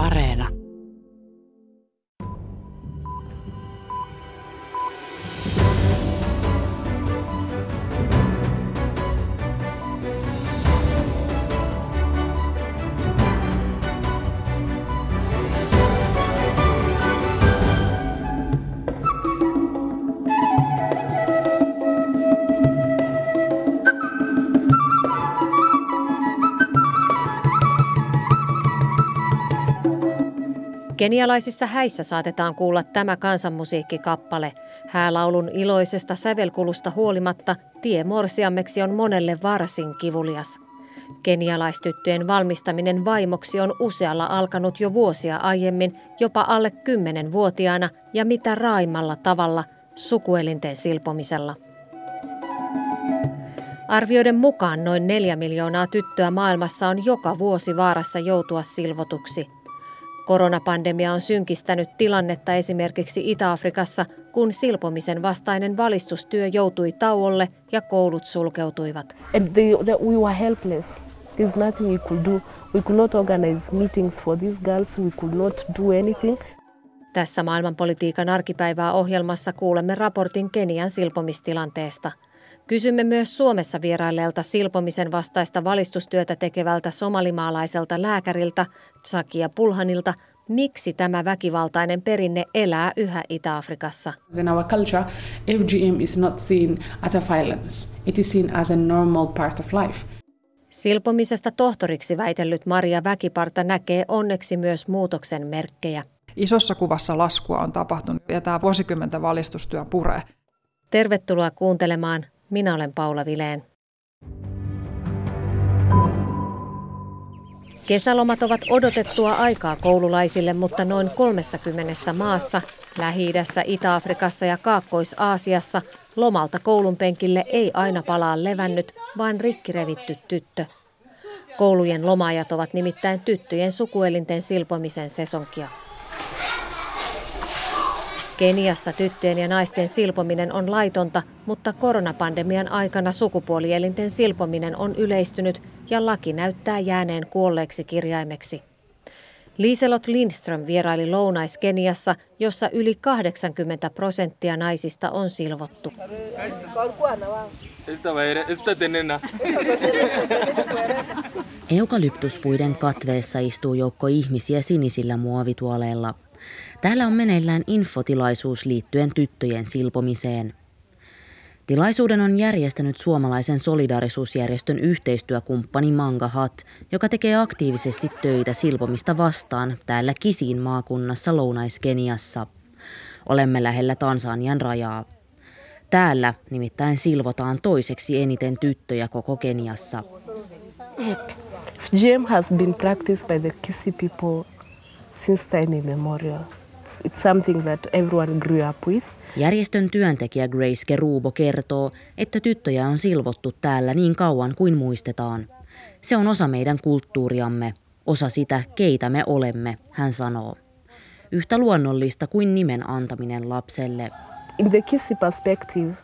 Areena. Kenialaisissa häissä saatetaan kuulla tämä kansanmusiikkikappale. Häälaulun iloisesta sävelkulusta huolimatta tie morsiammeksi on monelle varsin kivulias. Kenialaistyttöjen valmistaminen vaimoksi on usealla alkanut jo vuosia aiemmin, jopa alle 10-vuotiaana ja mitä raaimmalla tavalla, sukuelinten silpomisella. Arvioiden mukaan noin 4 miljoonaa tyttöä maailmassa on joka vuosi vaarassa joutua silvotuksi. Koronapandemia on synkistänyt tilannetta esimerkiksi Itä-Afrikassa, kun silpomisen vastainen valistustyö joutui tauolle ja koulut sulkeutuivat. We were helpless. There's nothing we could do. We could not organize meetings for these girls. We could not do anything. Tässä maailmanpolitiikan arkipäivää ohjelmassa kuulemme raportin Kenian silpomistilanteesta. Kysymme myös Suomessa vierailleelta silpomisen vastaista valistustyötä tekevältä somalimaalaiselta lääkäriltä Zakia Pulhanilta, miksi tämä väkivaltainen perinne elää yhä Itä-Afrikassa. In our culture, FGM is not seen as a violence. It is seen as a normal part of life. Silpomisesta tohtoriksi väitellyt Maria Väkiparta näkee onneksi myös muutoksen merkkejä. Isossa kuvassa laskua on tapahtunut ja tämä vuosikymmentä valistustyö puree. Tervetuloa kuuntelemaan. Minä olen Paula Vileen. Kesälomat ovat odotettua aikaa koululaisille, mutta noin 30 maassa, Lähi-idässä, Itä-Afrikassa ja Kaakkois-Aasiassa, lomalta koulunpenkille ei aina palaa levännyt, vaan rikkirevitty tyttö. Koulujen lomaajat ovat nimittäin tyttöjen sukuelinten silpomisen sesonkia. Keniassa tyttöjen ja naisten silpominen on laitonta, mutta koronapandemian aikana sukupuolielinten silpominen on yleistynyt ja laki näyttää jääneen kuolleeksi kirjaimeksi. Liselot Lindström vieraili Lounais-Keniassa, jossa yli 80% naisista on silvottu. Eukalyptuspuiden katveessa istuu joukko ihmisiä sinisillä muovituoleilla. Täällä on meneillään infotilaisuus liittyen tyttöjen silpomiseen. Tilaisuuden on järjestänyt suomalaisen solidaarisuusjärjestön yhteistyökumppani Mangahat, joka tekee aktiivisesti töitä silpomista vastaan täällä Kisin maakunnassa Lounais-Keniassa. Olemme lähellä Tansanian rajaa. Täällä nimittäin silvotaan toiseksi eniten tyttöjä koko Keniassa. FGM has been practiced by the Kisi people since time immemorial. It's something that everyone grew up with. Järjestön työntekijä Grace Kerubo kertoo, että tyttöjä on silvottu täällä niin kauan kuin muistetaan. Se on osa meidän kulttuuriamme, osa sitä, keitä me olemme, hän sanoo. Yhtä luonnollista kuin nimen antaminen lapselle. In the Kisi perspective,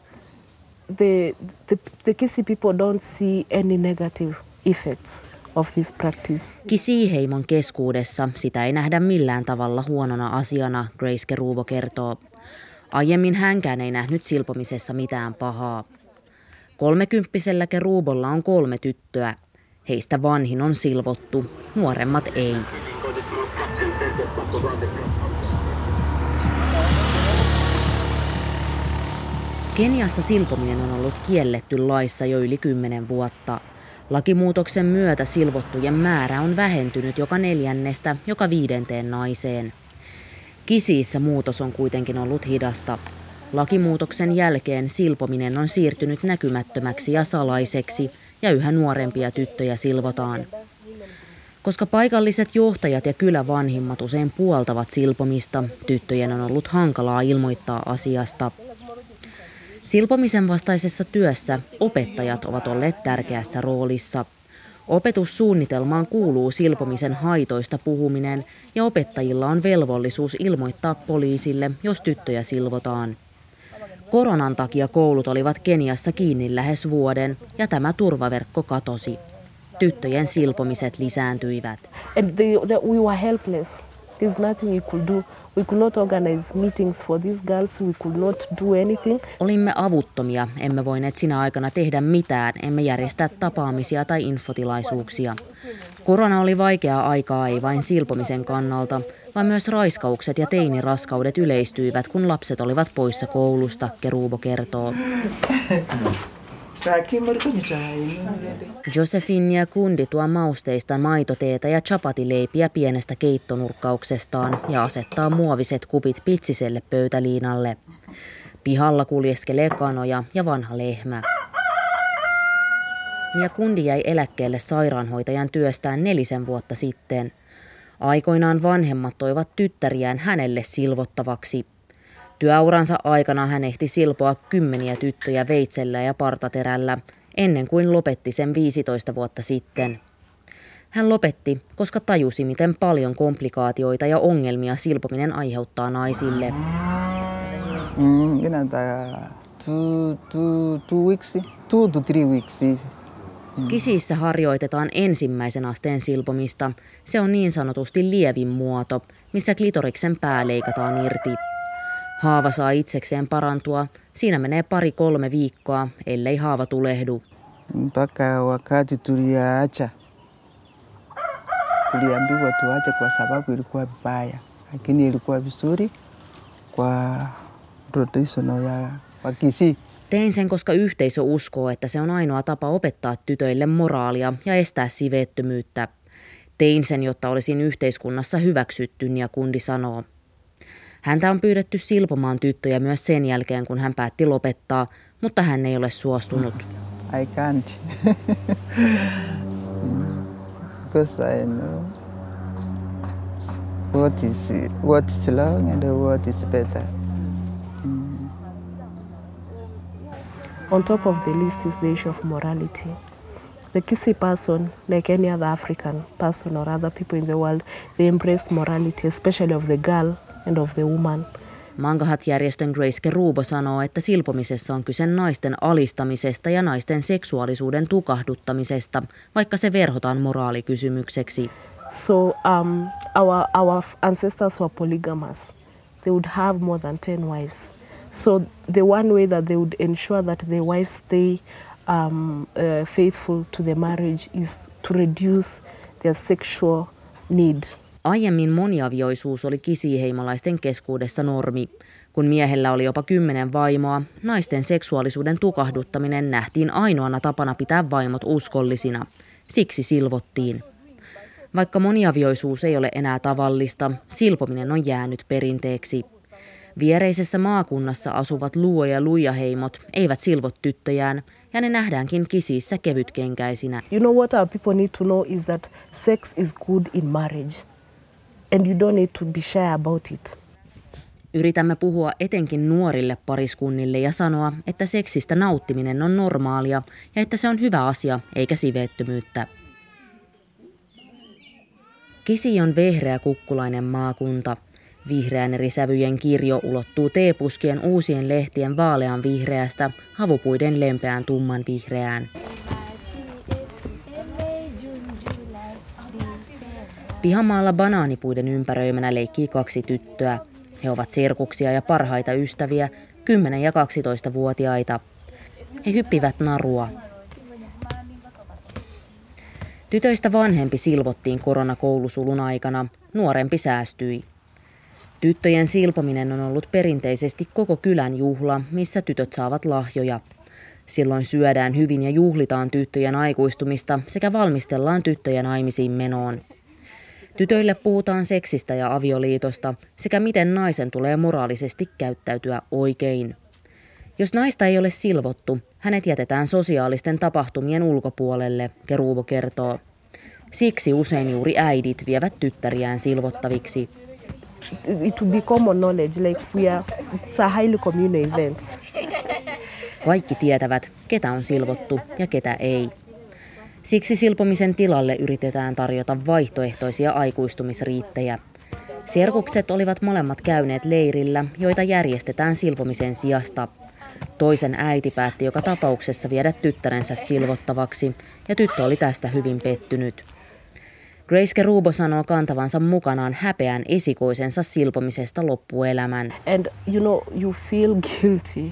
the Kisi people don't see any negative effects. Kisi-heimon keskuudessa sitä ei nähdä millään tavalla huonona asiana, Grace Kerubo kertoo. Aiemmin hänkään ei nähnyt silpomisessa mitään pahaa. 30-vuotiaalla Kerubolla on 3 tyttöä. Heistä vanhin on silvottu, nuoremmat ei. Keniassa silpominen on ollut kielletty laissa jo yli 10 vuotta. Lakimuutoksen myötä silvottujen määrä on vähentynyt joka 4:nnestä, joka 5:nteen naiseen. Kisiissä muutos on kuitenkin ollut hidasta. Lakimuutoksen jälkeen silpominen on siirtynyt näkymättömäksi ja salaiseksi ja yhä nuorempia tyttöjä silvotaan. Koska paikalliset johtajat ja kylävanhimmat usein puoltavat silpomista, tyttöjen on ollut hankalaa ilmoittaa asiasta. Silpomisen vastaisessa työssä opettajat ovat olleet tärkeässä roolissa. Opetussuunnitelmaan kuuluu silpomisen haitoista puhuminen ja opettajilla on velvollisuus ilmoittaa poliisille, jos tyttöjä silvotaan. Koronan takia koulut olivat Keniassa kiinni lähes vuoden ja tämä turvaverkko katosi. tyttöjen silpomiset lisääntyivät. And we were helpless. There's nothing we could do. We could not organize meetings for these girls. We could not do anything. Olimme avuttomia. Emme voineet sinä aikana tehdä mitään. Emme järjestää tapaamisia tai infotilaisuuksia. Korona oli vaikeaa aikaa ei vain silpomisen kannalta, vaan myös raiskaukset ja teiniraskaudet yleistyivät, kun lapset olivat poissa koulusta, Kerubo kertoo. Josephine Kundi tuo mausteista maitoteetä ja chapatileipiä pienestä keittonurkkauksestaan ja asettaa muoviset kupit pitsiselle pöytäliinalle. Pihalla kuljeskelee kanoja ja vanha lehmä. Ja Kundi jäi eläkkeelle sairaanhoitajan työstään 4 vuotta sitten. Aikoinaan vanhemmat toivat tyttäriään hänelle silvottavaksi. Työuransa aikana hän ehti silpoa kymmeniä tyttöjä veitsellä ja partaterällä, ennen kuin lopetti sen 15 vuotta sitten. Hän lopetti, koska tajusi, miten paljon komplikaatioita ja ongelmia silpominen aiheuttaa naisille. Kisissä harjoitetaan ensimmäisen asteen silpomista. Se on niin sanotusti lievin muoto, missä klitoriksen pää leikataan irti. Haava saa itsekseen parantua. Siinä menee 2-3 viikkoa, ellei haava tulehdu. Tein sen, koska yhteisö uskoo, että se on ainoa tapa opettaa tytöille moraalia ja estää siveettömyyttä. Tein sen, jotta olisin yhteiskunnassa hyväksytty, ja Kundi sanoo. Häntä on pyydetty silpomaan tyttöjä myös sen jälkeen, kun hän päätti lopettaa, mutta hän ei ole suostunut. I can't. Because I know what is wrong and what is better. On top of the list is the issue of morality. The Kisi person, like any other African person or other people in the world, they embrace morality, especially of the girl. Mangahat-järjestön Grace Kerubo sanoo, että silpomisessa on kyse naisten alistamisesta ja naisten seksuaalisuuden tukahduttamisesta, vaikka se verhotaan moraalikysymykseksi. So our ancestors were polygamous. They would have more than 10 wives. So the one way that they would ensure that the wives stay faithful to the marriage is to reduce their sexual need. Aiemmin moniavioisuus oli kisiheimalaisten keskuudessa normi. Kun miehellä oli jopa 10 vaimoa, naisten seksuaalisuuden tukahduttaminen nähtiin ainoana tapana pitää vaimot uskollisina. Siksi silvottiin. Vaikka moniavioisuus ei ole enää tavallista, silpominen on jäänyt perinteeksi. Viereisessä maakunnassa asuvat Luo- ja Luijaheimot eivät silvo tyttöjään, ja ne nähdäänkin kisissä kevytkenkäisinä. You know what our people need to know is that sex is good in marriage. And you don't need to be shy about it. Yritämme puhua etenkin nuorille pariskunnille ja sanoa, että seksistä nauttiminen on normaalia ja että se on hyvä asia eikä siveettömyyttä. Kisi on vehreä kukkulainen maakunta. Vihreän eri sävyjen kirjo ulottuu teepuskien uusien lehtien vaalean vihreästä havupuiden lempeään tumman vihreään. Pihamaalla banaanipuiden ympäröimänä leikkii 2 tyttöä. He ovat sirkuksia ja parhaita ystäviä, 10- ja 12-vuotiaita. He hyppivät narua. Tytöistä vanhempi silvottiin koronakoulusulun aikana, nuorempi säästyi. Tyttöjen silpominen on ollut perinteisesti koko kylän juhla, missä tytöt saavat lahjoja. Silloin syödään hyvin ja juhlitaan tyttöjen aikuistumista sekä valmistellaan tyttöjen naimisiin menoon. Tytöille puhutaan seksistä ja avioliitosta sekä miten naisen tulee moraalisesti käyttäytyä oikein. Jos naista ei ole silvottu, hänet jätetään sosiaalisten tapahtumien ulkopuolelle, Kerubo kertoo. Siksi usein juuri äidit vievät tyttäriään silvottaviksi. It will be common knowledge, like it's a highly communal event. Kaikki tietävät, ketä on silvottu ja ketä ei. Siksi silpomisen tilalle yritetään tarjota vaihtoehtoisia aikuistumisriittejä. Serkukset olivat molemmat käyneet leirillä, joita järjestetään silpomisen sijasta. Toisen äiti päätti joka tapauksessa viedä tyttärensä silvottavaksi, ja tyttö oli tästä hyvin pettynyt. Grace Kerubo sanoo kantavansa mukanaan häpeän esikoisensa silpomisesta loppuelämän. And you know, you feel guilty.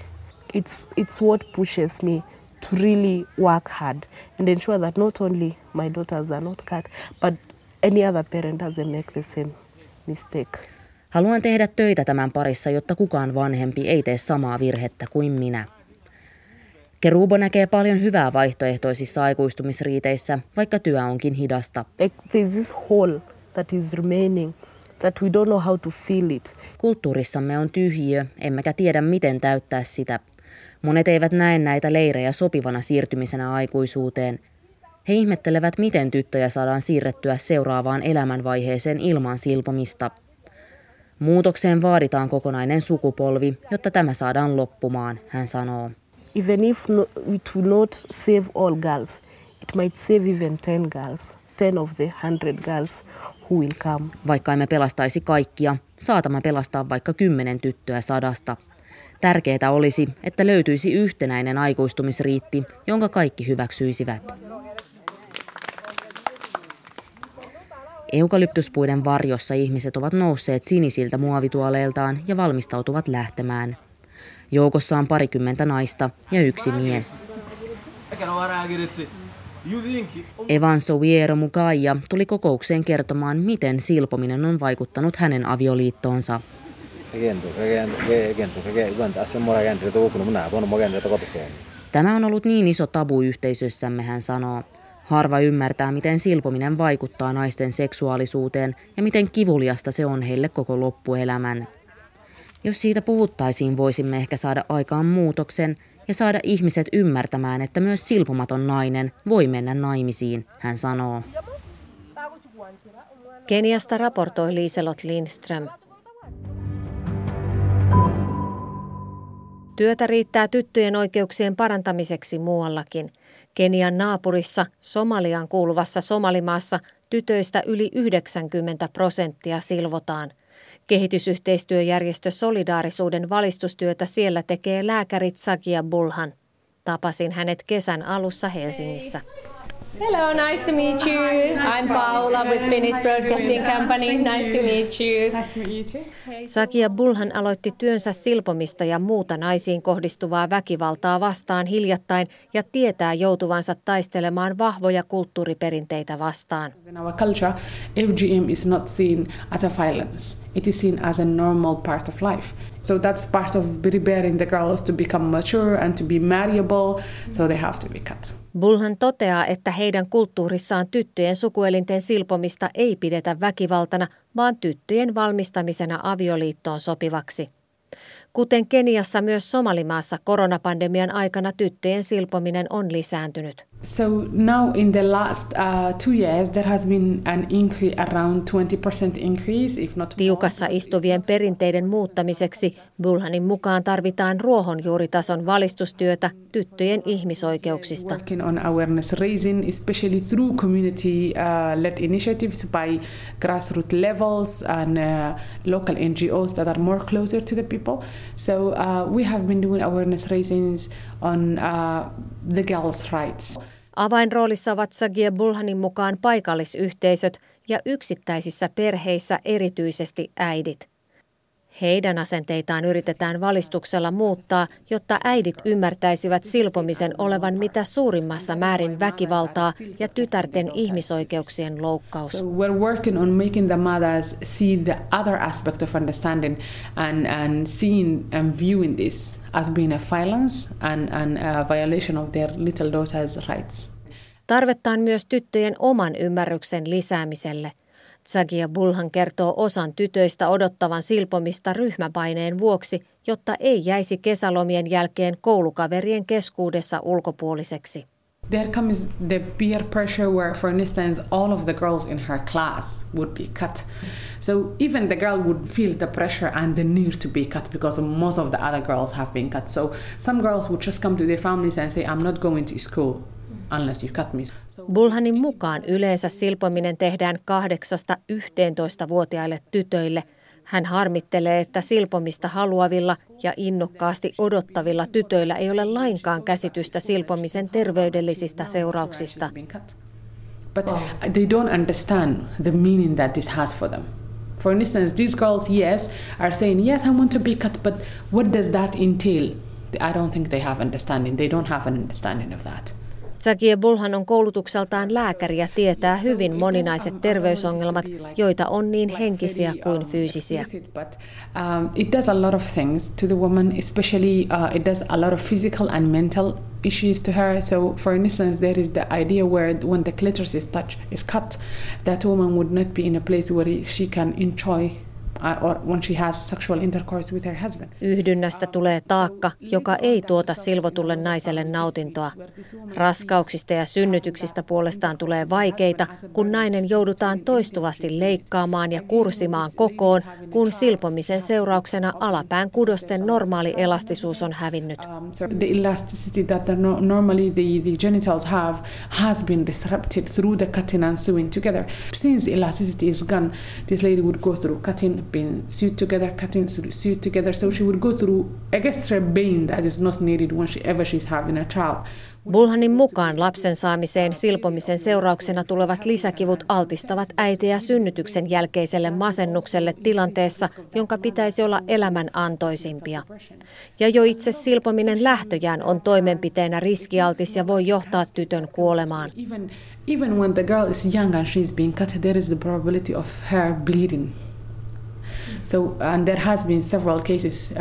It's what pushes me to really work hard and ensure that not only my daughters are not cut, but any other parent doesn't make the same mistake. Haluan tehdä töitä tämän parissa, jotta kukaan vanhempi ei tee samaa virhettä kuin minä. Kerubo näkee paljon hyvää vaihtoehtoisissa aikuistumisriiteissä, vaikka työ onkin hidasta. Kulttuurissamme on tyhjiö, emmekä tiedä miten täyttää sitä. Monet eivät näe näitä leirejä sopivana siirtymisenä aikuisuuteen. He ihmettelevät, miten tyttöjä saadaan siirrettyä seuraavaan elämänvaiheeseen ilman silpomista. Muutokseen vaaditaan kokonainen sukupolvi, jotta tämä saadaan loppumaan, hän sanoo. Even if it will not save all girls, it might save even 10 girls, 10 of the 100 girls who will come. Vaikka emme pelastaisi kaikkia, saatamme pelastaa vaikka 10 tyttöä 100. Tärkeää olisi, että löytyisi yhtenäinen aikuistumisriitti, jonka kaikki hyväksyisivät. Eukalyptuspuiden varjossa ihmiset ovat nousseet sinisiltä muovituoleiltaan ja valmistautuvat lähtemään. Joukossa on parikymmentä naista ja yksi mies. Evanso Wiero Mukaija tuli kokoukseen kertomaan, miten silpominen on vaikuttanut hänen avioliittoonsa. Tämä on ollut niin iso tabu yhteisössämme, hän sanoo. Harva ymmärtää, miten silpominen vaikuttaa naisten seksuaalisuuteen ja miten kivuliasta se on heille koko loppuelämän. Jos siitä puhuttaisiin, voisimme ehkä saada aikaan muutoksen ja saada ihmiset ymmärtämään, että myös silpomaton nainen voi mennä naimisiin, hän sanoo. Keniasta raportoi Liiselot Lindström. Työtä riittää tyttöjen oikeuksien parantamiseksi muuallakin. Kenian naapurissa, Somaliaan kuuluvassa Somalimaassa, tytöistä yli 90% silvotaan. Kehitysyhteistyöjärjestö Solidaarisuuden valistustyötä siellä tekee lääkäri Tsakia Bulhan. Tapasin hänet kesän alussa Helsingissä. Hello, nice to meet you. I'm Paula with Finnish Broadcasting Company. Nice to meet you. Nice to meet you. Tsakia Bulhan aloitti työnsä silpomista ja muuta naisiin kohdistuvaa väkivaltaa vastaan hiljattain ja tietää joutuvansa taistelemaan vahvoja kulttuuriperinteitä vastaan. In our culture, FGM is not seen as a violence. It is seen as a normal part of life. So that's part of preparing the girls to become mature and to be marriable, so they have to be cut. Bulhan toteaa, että heidän kulttuurissaan tyttöjen sukuelinten silpomista ei pidetä väkivaltana, vaan tyttöjen valmistamisena avioliittoon sopivaksi. Kuten Keniassa, myös Somalimaassa koronapandemian aikana tyttöjen silpominen on lisääntynyt. So now in the last 2 years there has been an increase around 20% increase if not. Tiukassa istuvien perinteiden muuttamiseksi Bulhanin mukaan tarvitaan ruohonjuuritason valistustyötä tyttöjen ihmisoikeuksista. Working on awareness raising especially through community led initiatives by grassroots levels and local NGOs that are more closer to the people. So we have been doing awareness raisings on the girls' rights. Avainroolissa ovat Tsakia Bulhanin mukaan paikallisyhteisöt ja yksittäisissä perheissä erityisesti äidit. Heidän asenteitaan yritetään valistuksella muuttaa, jotta äidit ymmärtäisivät silpomisen olevan mitä suurimmassa määrin väkivaltaa ja tytärten ihmisoikeuksien loukkaus. So we're working on making the mothers see the other aspect of understanding and seeing and viewing this as being a violence and a violation of their little daughters' rights. Tarvetaan myös tyttöjen oman ymmärryksen lisäämiselle. Tsakia Bulhan kertoo osan tytöistä odottavan silpomista ryhmäpaineen vuoksi, jotta ei jäisi kesälomien jälkeen koulukaverien keskuudessa ulkopuoliseksi. There comes the peer pressure where, for instance, all of the girls in her class would be cut. So even the girl would feel the pressure and the need to be cut because most of the other girls have been cut. So some girls would just come to their families and say, I'm not going to school. Bulhanin mukaan yleensä silpominen tehdään 8–11-vuotiaille tytöille, Hän harmittelee, että silpomista haluavilla ja innokkaasti odottavilla tytöillä ei ole lainkaan käsitystä silpomisen terveydellisistä seurauksista. But they don't understand the meaning that this has for them. For instance, these girls, yes, are saying, yes, I want to be cut, but what does that entail? I don't think they have understanding. They don't have an understanding of that. Zakiye Bulhan on koulutukseltaan lääkäri ja tietää hyvin moninaiset terveysongelmat, joita on niin henkisiä kuin fyysisiä. It does a lot of things to the woman, especially it does a lot of physical and mental issues to her. So for instance, there is the idea where when the clitoris is touched, is cut, that woman would not be in a place where she can enjoy or when she has sexual intercourse with her husband. Yhdynnästä tulee taakka, joka ei tuota silvotulle naiselle nautintoa. Raskauksista ja synnytyksistä puolestaan tulee vaikeita, kun nainen joudutaan toistuvasti leikkaamaan ja kursimaan kokoon, kun silpomisen seurauksena alapään kudosten normaali elastisuus on hävinnyt. The elasticity that normally the genitals have has been disrupted through the cutting and sewing together. Since elasticity is gone, this lady would go through cutting, been sewed together, cutting, sewed together, so she would go through extra pain that is not needed when she's having a child. Bulhanin mukaan lapsen saamiseen silpomisen seurauksena tulevat lisäkivut altistavat äitiä synnytyksen jälkeiselle masennukselle tilanteessa, jonka pitäisi olla elämän antoisimpia. Ja jo itse silpominen lähtöjään on toimenpiteenä riskialtis ja voi johtaa tytön kuolemaan. Even when the girl is young and she's being cut, there is the probability of her bleeding. So, and there has been several cases,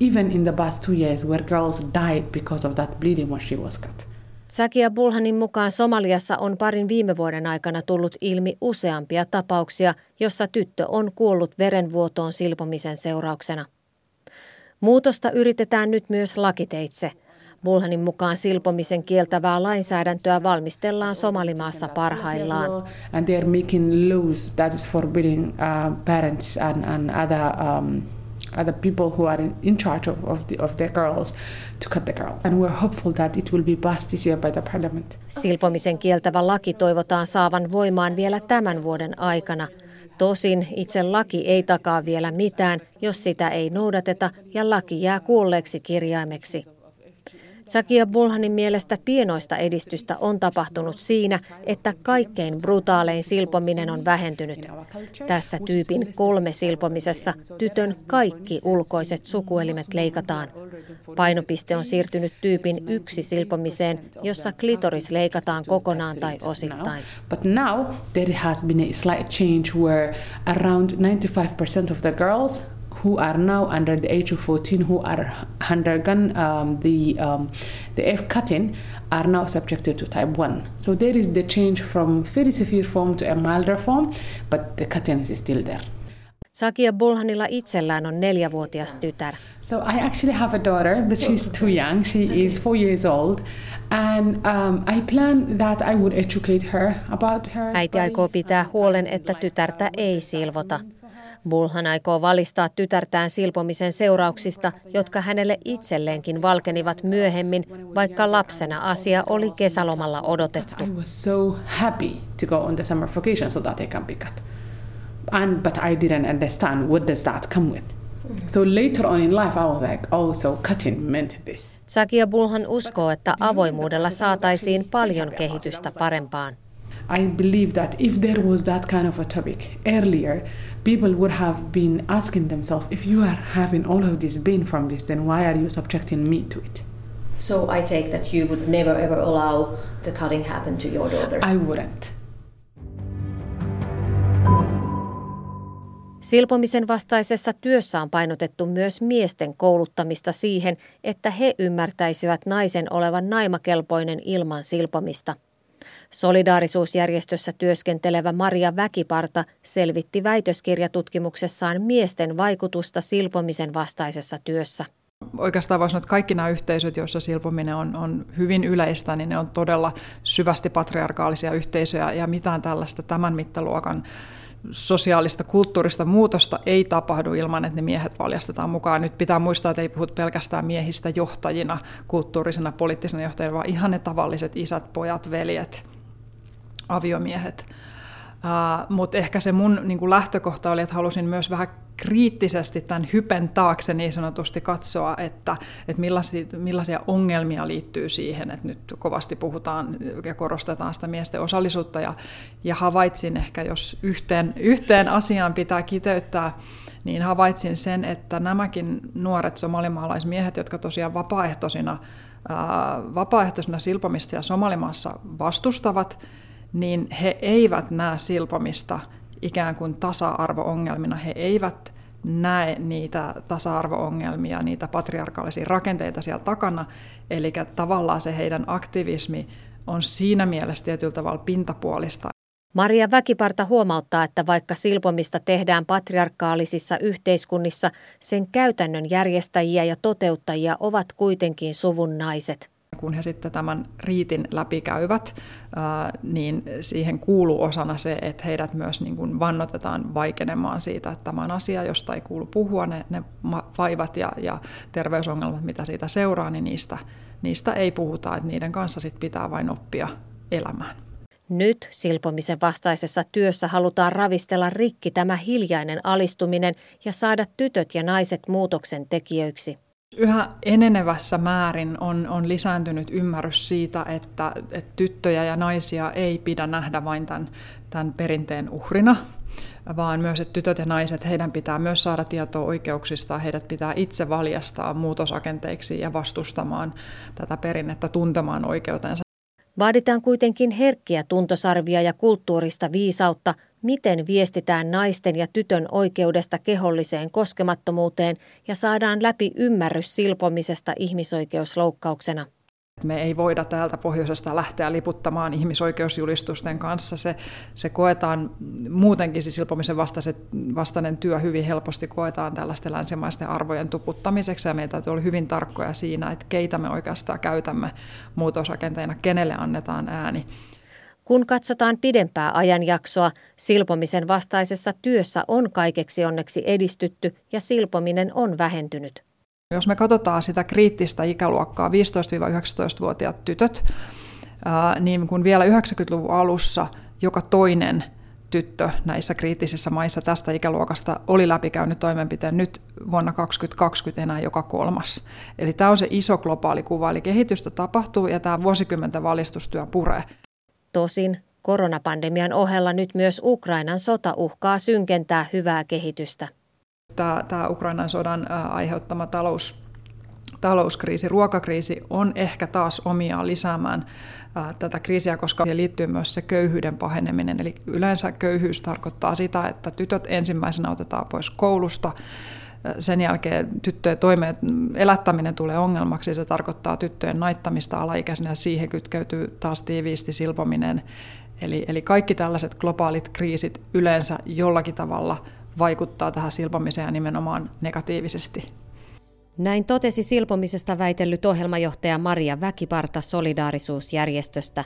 even in the past 2 years, where girls died because of that bleeding when she was cut. Zakiye Bulhanin mukaan Somaliassa on parin viime vuoden aikana tullut ilmi useampia tapauksia, jossa tyttö on kuollut verenvuotoon silpomisen seurauksena. Muutosta yritetään nyt myös lakiteitse. Bulhanin mukaan silpomisen kieltävää lainsäädäntöä valmistellaan Somalimaassa parhaillaan. And they are making laws that is forbidding parents and other people who are in charge of their girls to cut the girls. And we're hopeful that it will be passed this year by the parliament. Silpomisen kieltävä laki toivotaan saavan voimaan vielä tämän vuoden aikana. Tosin itse laki ei takaa vielä mitään, jos sitä ei noudateta ja laki jää kuolleeksi kirjaimeksi. Zakiye Bulhanin mielestä pienoista edistystä on tapahtunut siinä, että kaikkein brutaalein silpominen on vähentynyt. Tässä tyypin 3 silpomisessa tytön kaikki ulkoiset sukuelimet leikataan. Painopiste on siirtynyt tyypin 1 silpomiseen, jossa klitoris leikataan kokonaan tai osittain. But now there has been a slight change where around 95% of the girls who are now under the age of 14, who are undergone the F-cutting, are now subjected to type 1. So there is the change from very severe form to a milder form, but the cutting is still there. Zakiye Bulhanilla itsellään on 4-vuotias tytär. So I actually have a daughter, but she's too young. She is 4 years old. And I plan that I would educate her about her. Äiti aikoo pitää huolen, että tytärtä ei silvota. Bulhan aikoo valistaa tytärtään silpomisen seurauksista, jotka hänelle itselleenkin valkenivat myöhemmin, vaikka lapsena asia oli kesälomalla odotettu. I was so happy to go on the summer vacation so that I can be cut. But I didn't understand what does that come with. So later on in life I was like, oh, so cutting meant this. Zakiye Bulhan uskoo, että avoimuudella saataisiin paljon kehitystä parempaan. I believe that if there was that kind of a topic earlier, people would have been asking themselves, if you are having all of this pain from this, then why are you subjecting me to it? So I take that you would never ever allow the cutting happen to your daughter? I wouldn't. Silpomisen vastaisessa työssä on painotettu myös miesten kouluttamista siihen, että he ymmärtäisivät naisen olevan naimakelpoinen ilman silpomista. Solidaarisuusjärjestössä työskentelevä Maria Väkiparta selvitti väitöskirjatutkimuksessaan miesten vaikutusta silpomisen vastaisessa työssä. Oikeastaan voisi sanoa, että kaikki nämä yhteisöt, joissa silpominen on hyvin yleistä, niin ne on todella syvästi patriarkaalisia yhteisöjä ja mitään tällaista tämän mittaluokan sosiaalista kulttuurista muutosta ei tapahdu ilman, että ne miehet valjastetaan mukaan. Nyt pitää muistaa, että ei puhuta pelkästään miehistä johtajina, kulttuurisena, poliittisena johtajina, vaan ihan ne tavalliset isät, pojat, veljet, aviomiehet. Mutta ehkä se mun niinku lähtökohta oli, että halusin myös vähän kriittisesti tämän hypen taakse niin sanotusti katsoa, että millaisia ongelmia liittyy siihen, että nyt kovasti puhutaan ja korostetaan sitä miesten osallisuutta. Ja havaitsin ehkä, jos yhteen asiaan pitää kiteyttää, niin havaitsin sen, että nämäkin nuoret somalimaalaismiehet, jotka tosiaan vapaaehtoisena silpomista ja Somalimaassa vastustavat, niin he eivät näe silpomista ikään kuin tasa-arvo-ongelmina. He eivät näe niitä tasa-arvo-ongelmia, niitä patriarkaalisia rakenteita siellä takana. Eli tavallaan se heidän aktivismi on siinä mielessä tietyllä tavalla pintapuolista. Maria Väkiparta huomauttaa, että vaikka silpomista tehdään patriarkaalisissa yhteiskunnissa, sen käytännön järjestäjiä ja toteuttajia ovat kuitenkin suvun naiset. Kun he sitten tämän riitin läpikäyvät, niin siihen kuuluu osana se, että heidät myös niin kuin vannotetaan vaikenemaan siitä, että tämä on asia, josta ei kuulu puhua, ne vaivat ja terveysongelmat, mitä siitä seuraa, niin niistä ei puhuta, että niiden kanssa sit pitää vain oppia elämään. Nyt silpomisen vastaisessa työssä halutaan ravistella rikki tämä hiljainen alistuminen ja saada tytöt ja naiset muutoksen tekijöiksi. Yhä enenevässä määrin on lisääntynyt ymmärrys siitä, että tyttöjä ja naisia ei pidä nähdä vain tämän perinteen uhrina, vaan myös, että tytöt ja naiset, heidän pitää myös saada tietoa oikeuksista, heidät pitää itse valjastaa muutosagenteiksi ja vastustamaan tätä perinnettä, tuntemaan oikeutensa. Vaaditaan kuitenkin herkkiä tuntosarvia ja kulttuurista viisautta, miten viestitään naisten ja tytön oikeudesta keholliseen koskemattomuuteen ja saadaan läpi ymmärrys silpomisesta ihmisoikeusloukkauksena. Me ei voida täältä pohjoisesta lähteä liputtamaan ihmisoikeusjulistusten kanssa. Se koetaan muutenkin, siis silpomisen vastainen työ hyvin helposti koetaan tällaisten länsimaisten arvojen tuputtamiseksi, ja meidän täytyy olla hyvin tarkkoja siinä, että keitä me oikeastaan käytämme muutosagenteina, kenelle annetaan ääni. Kun katsotaan pidempää ajanjaksoa, silpomisen vastaisessa työssä on kaikeksi onneksi edistytty ja silpominen on vähentynyt. Jos me katsotaan sitä kriittistä ikäluokkaa, 15-19-vuotiaat tytöt, niin kun vielä 90-luvun alussa joka toinen tyttö näissä kriittisissä maissa tästä ikäluokasta oli läpikäynyt toimenpiteen, nyt vuonna 2020 enää joka kolmas. Eli tämä on se iso globaali kuva, eli kehitystä tapahtuu ja tämä vuosikymmenten valistustyö puree. Tosin koronapandemian ohella nyt myös Ukrainan sota uhkaa synkentää hyvää kehitystä. Tämä Ukrainan sodan aiheuttama talouskriisi, ruokakriisi on ehkä taas omiaan lisäämään tätä kriisiä, koska siihen liittyy myös se köyhyyden paheneminen. Eli yleensä köyhyys tarkoittaa sitä, että tytöt ensimmäisenä otetaan pois koulusta. Sen jälkeen tyttöjen elättäminen tulee ongelmaksi, se tarkoittaa tyttöjen naittamista alaikäisenä, ja siihen kytkeytyy taas tiiviisti silpominen. Eli kaikki tällaiset globaalit kriisit yleensä jollakin tavalla vaikuttaa tähän silpomiseen nimenomaan negatiivisesti. Näin totesi silpomisesta väitellyt ohjelmajohtaja Maria Väkiparta Solidaarisuusjärjestöstä.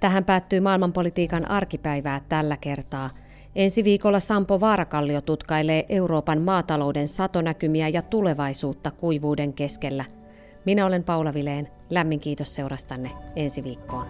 Tähän päättyy maailmanpolitiikan arkipäivää tällä kertaa. Ensi viikolla Sampo Vaarakallio tutkailee Euroopan maatalouden satonäkymiä ja tulevaisuutta kuivuuden keskellä. Minä olen Paula Vileen. Lämmin kiitos seurastanne ensi viikkoon.